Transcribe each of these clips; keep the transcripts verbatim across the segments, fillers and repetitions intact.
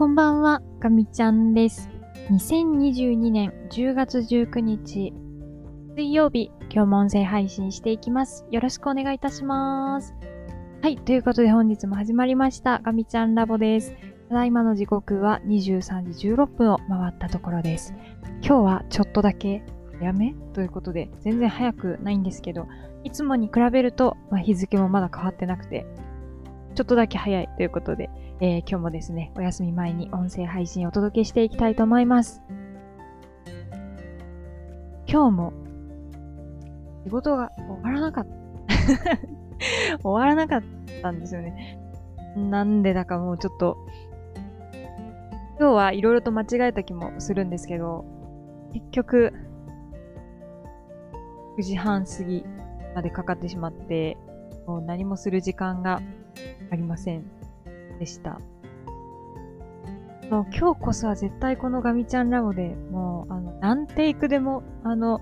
こんばんは、ガミちゃんです。にせんにじゅうにねんじゅうがつじゅうくにち、水曜日、今日も音声配信していきます。よろしくお願いいたします。はい、ということで本日も始まりました、ガミちゃんラボです。ただいまの時刻はにじゅうさんじじゅうろっぷんを回ったところです。今日はちょっとだけ早めということで、全然早くないんですけど、いつもに比べると、まあ、日付もまだ変わってなくて、ちょっとだけ早いということで、えー、今日もですね、お休み前に音声配信をお届けしていきたいと思います。今日も仕事が終わらなかった。終わらなかったんですよね。なんでだかもうちょっと、今日はいろいろと間違えた気もするんですけど、結局、くじはん過ぎまでかかってしまって、もう何もする時間がありませんでした。もう今日こそは絶対このガミちゃんラボでもう、あの、何テイクでも、あの、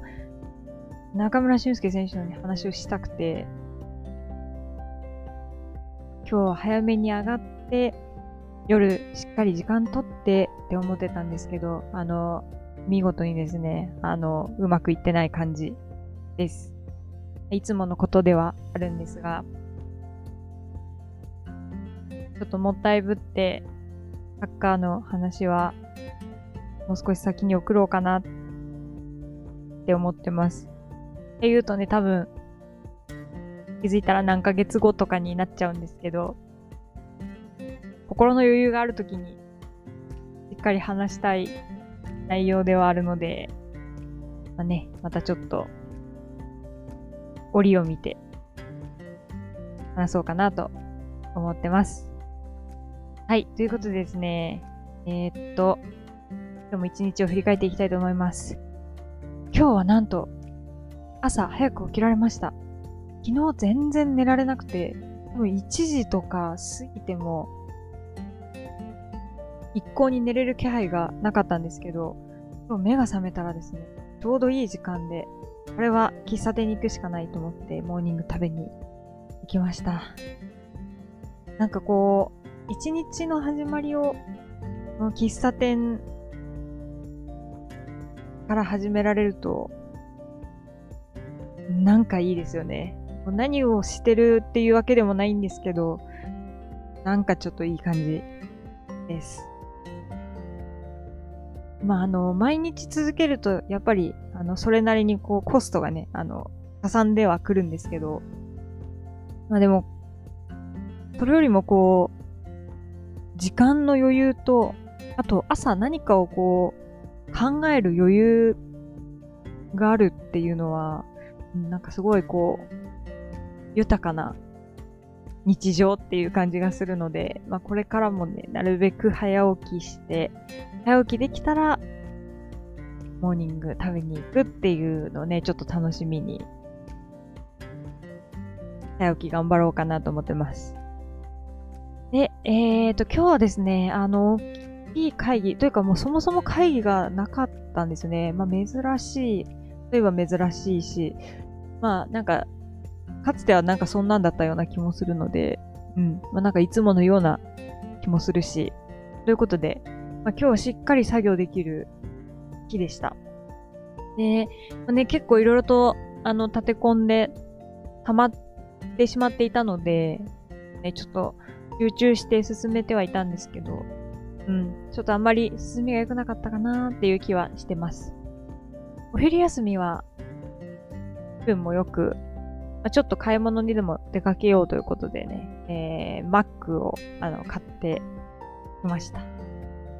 中村俊輔選手の、ね、話をしたくて、今日は早めに上がって、夜しっかり時間とってって思ってたんですけど、あの、見事にですね、あの、うまくいってない感じです。いつものことではあるんですが、ちょっともったいぶって、サッカーの話は、もう少し先に送ろうかなって思ってます。っていうとね、多分、気づいたら何ヶ月後とかになっちゃうんですけど、心の余裕があるときに、しっかり話したい内容ではあるので、まあね、またちょっと、折を見て、話そうかなと思ってます。はい。ということでですね、えー、っと、今日も一日を振り返っていきたいと思います。今日はなんと、朝早く起きられました。昨日全然寝られなくて、多分いちじとか過ぎても、一向に寝れる気配がなかったんですけど、今日目が覚めたらですね、ちょうどいい時間で、これは喫茶店に行くしかないと思って、モーニング食べに行きました。なんかこう、一日の始まりを、喫茶店から始められると、なんかいいですよね。何をしてるっていうわけでもないんですけど、なんかちょっといい感じです。まあ、あの、毎日続けると、やっぱり、あの、それなりにこう、コストがね、あの、かさんではくるんですけど、まあでも、それよりもこう、時間の余裕と、あと朝何かをこう、考える余裕があるっていうのは、なんかすごいこう、豊かな日常っていう感じがするので、まあこれからもね、なるべく早起きして、早起きできたら、モーニング食べに行くっていうのをね、ちょっと楽しみに、早起き頑張ろうかなと思ってます。で、えっと、今日はですね、あの、大きい会議、というかもうそもそも会議がなかったんですね。まあ珍しい、例えば珍しいし、まあなんか、かつてはなんかそんなんだったような気もするので、うん、まあなんかいつものような気もするし、ということで、まあ今日はしっかり作業できる日でした。で、まあね、結構いろいろと、あの、立て込んで、溜まってしまっていたので、ね、ちょっと、集中して進めてはいたんですけど、うん、ちょっとあんまり進みが良くなかったかなーっていう気はしてます。お昼休みは、気分も良く、まあ、ちょっと買い物にでも出かけようということでね、えー、マックをあの買ってきました。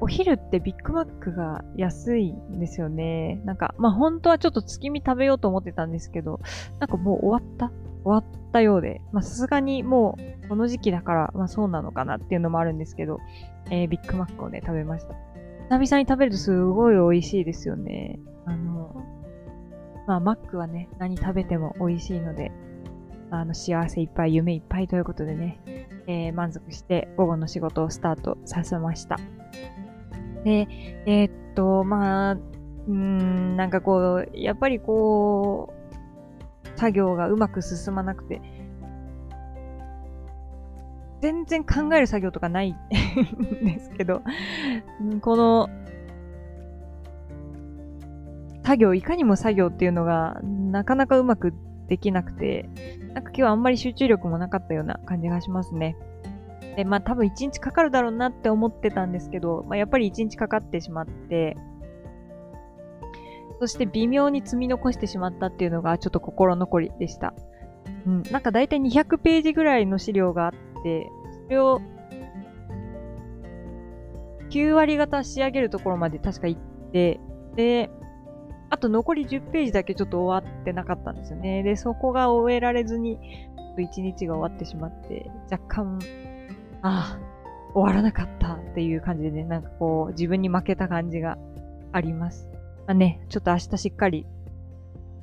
お昼ってビッグマックが安いんですよね。なんか、まあ、本当はちょっと月見食べようと思ってたんですけど、なんかもう終わった終わったようで、まあ、さすがにもうこの時期だから、まあ、そうなのかなっていうのもあるんですけど、えー、ビッグマックをね、食べました。久々に食べるとすごい美味しいですよね。あの、まあ、マックはね、何食べても美味しいので、あの、幸せいっぱい、夢いっぱいということでね、えー、満足して午後の仕事をスタートさせました。で、えー、っと、まあ、うーん、なんかこう、やっぱりこう、作業がうまく進まなくて、全然考える作業とかないんですけど、この作業、いかにも作業っていうのがなかなかうまくできなくて、なんか今日はあんまり集中力もなかったような感じがしますね。で、まあ多分いちにちかかるだろうなって思ってたんですけど、まあ、やっぱりいちにちかかってしまって、そして微妙に積み残してしまったっていうのがちょっと心残りでした。うん、なんかだいたいにひゃくページぐらいの資料があって、それをきゅうわり方仕上げるところまで確か行って、で、あと残りじゅっページだけちょっと終わってなかったんですよね。で、そこが終えられずに、いちにちが終わってしまって、若干、ああ、終わらなかったっていう感じでね、なんかこう、自分に負けた感じがあります。まあね、ちょっと明日しっかり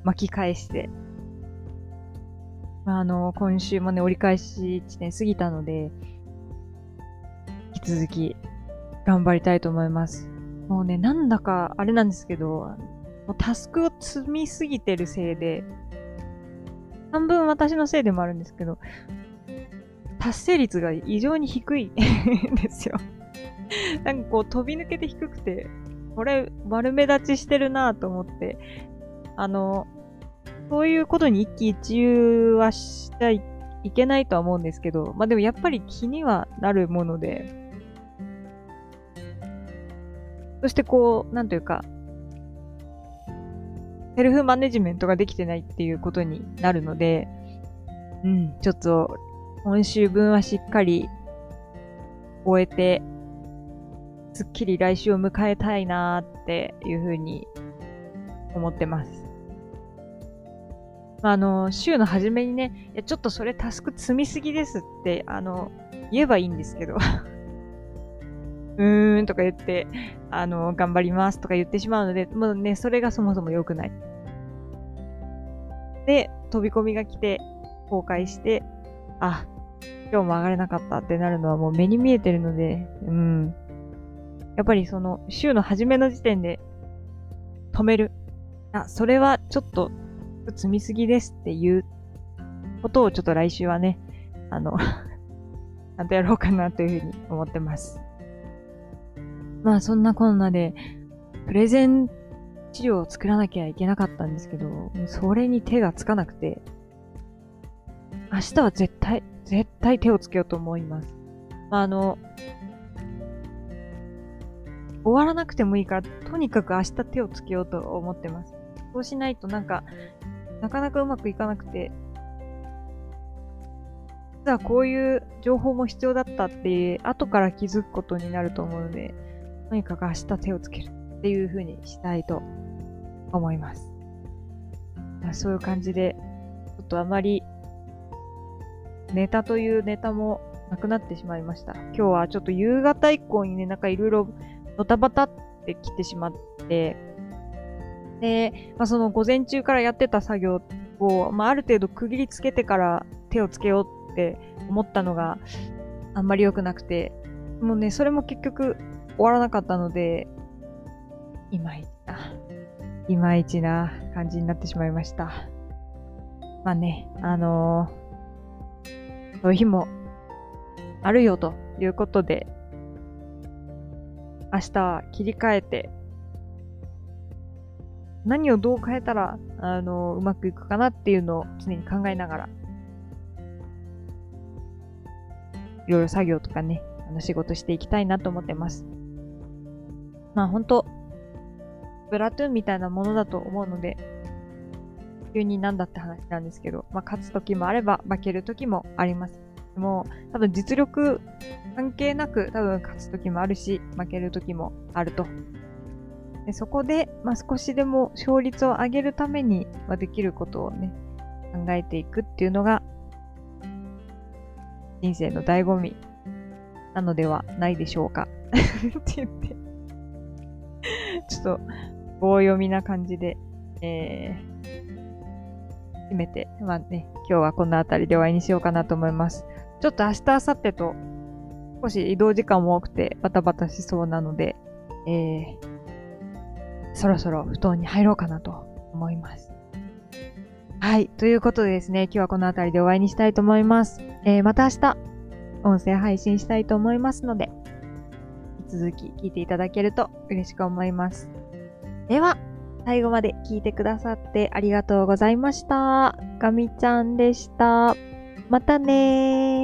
巻き返して、あの、今週もね、折り返し地点過ぎたので、引き続き頑張りたいと思います。もうね、なんだかあれなんですけど、タスクを積みすぎてるせいで、半分私のせいでもあるんですけど、達成率が異常に低いんですよ。なんかこう飛び抜けて低くて、これ丸目立ちしてるなぁと思って、あの、そういうことに一喜一憂はしちゃいけないとは思うんですけど、まあでもやっぱり気にはなるもので、そしてこう、なんというか、セルフマネジメントができてないっていうことになるので、うん、ちょっと今週分はしっかり終えて、すっきり来週を迎えたいなーっていうふうに思ってます。あの、週の初めにね、いやちょっとそれタスク積みすぎですって、あの、言えばいいんですけど。うーんとか言って、あの、頑張りますとか言ってしまうので、もうね、それがそもそも良くない。で、飛び込みが来て、後悔して、あ、今日も上がれなかったってなるのはもう目に見えてるので、うん。やっぱりその、週の初めの時点で、止める。あ、それはちょっと、積みすぎですっていうことをちょっと来週はね、あの、ちゃんとやろうかなというふうに思ってます。まあそんなこんなで、プレゼン資料を作らなきゃいけなかったんですけど、それに手がつかなくて、明日は絶対、絶対手をつけようと思います。まああの、終わらなくてもいいから、とにかく明日手をつけようと思ってます。そうしないとなんか、なかなかうまくいかなくて、実はこういう情報も必要だったって、後から気づくことになると思うので、とにかく明日手をつけるっていう風にしたいと思います。まあ、そういう感じで、ちょっとあまりネタというネタもなくなってしまいました。今日はちょっと夕方以降にね、なんかいろいろドタバタってきてしまって、で、まあ、その午前中からやってた作業を、まあ、ある程度区切りつけてから手をつけようって思ったのがあんまり良くなくて、もうね、それも結局、終わらなかったので、いまいちな、いまいちな感じになってしまいました。まあね、あのー、そういう日もあるよということで、明日は切り替えて、何をどう変えたら、あのー、うまくいくかなっていうのを常に考えながら、いろいろ作業とかね、あの仕事していきたいなと思ってます。まあほんと、スプラトゥーンみたいなものだと思うので、急になんだって話なんですけど、まあ勝つ時もあれば負ける時もあります。でも多分実力関係なく多分勝つ時もあるし、負ける時もあると。でそこで、まあ少しでも勝率を上げるために、まあ、できることをね、考えていくっていうのが、人生の醍醐味なのではないでしょうかって言って。ちょっと棒読みな感じで、えー、決めて、まあね、今日はこの辺りで終わりにしようかなと思います。ちょっと明日、明後日と少し移動時間も多くてバタバタしそうなので、えー、そろそろ布団に入ろうかなと思います。はい、ということでですね、今日はこの辺りで終わりにしたいと思います。えー、また明日お音声配信したいと思いますので、引き続き聞いていただけると嬉しく思います。では、最後まで聞いてくださってありがとうございました。ガミちゃんでした。またねー。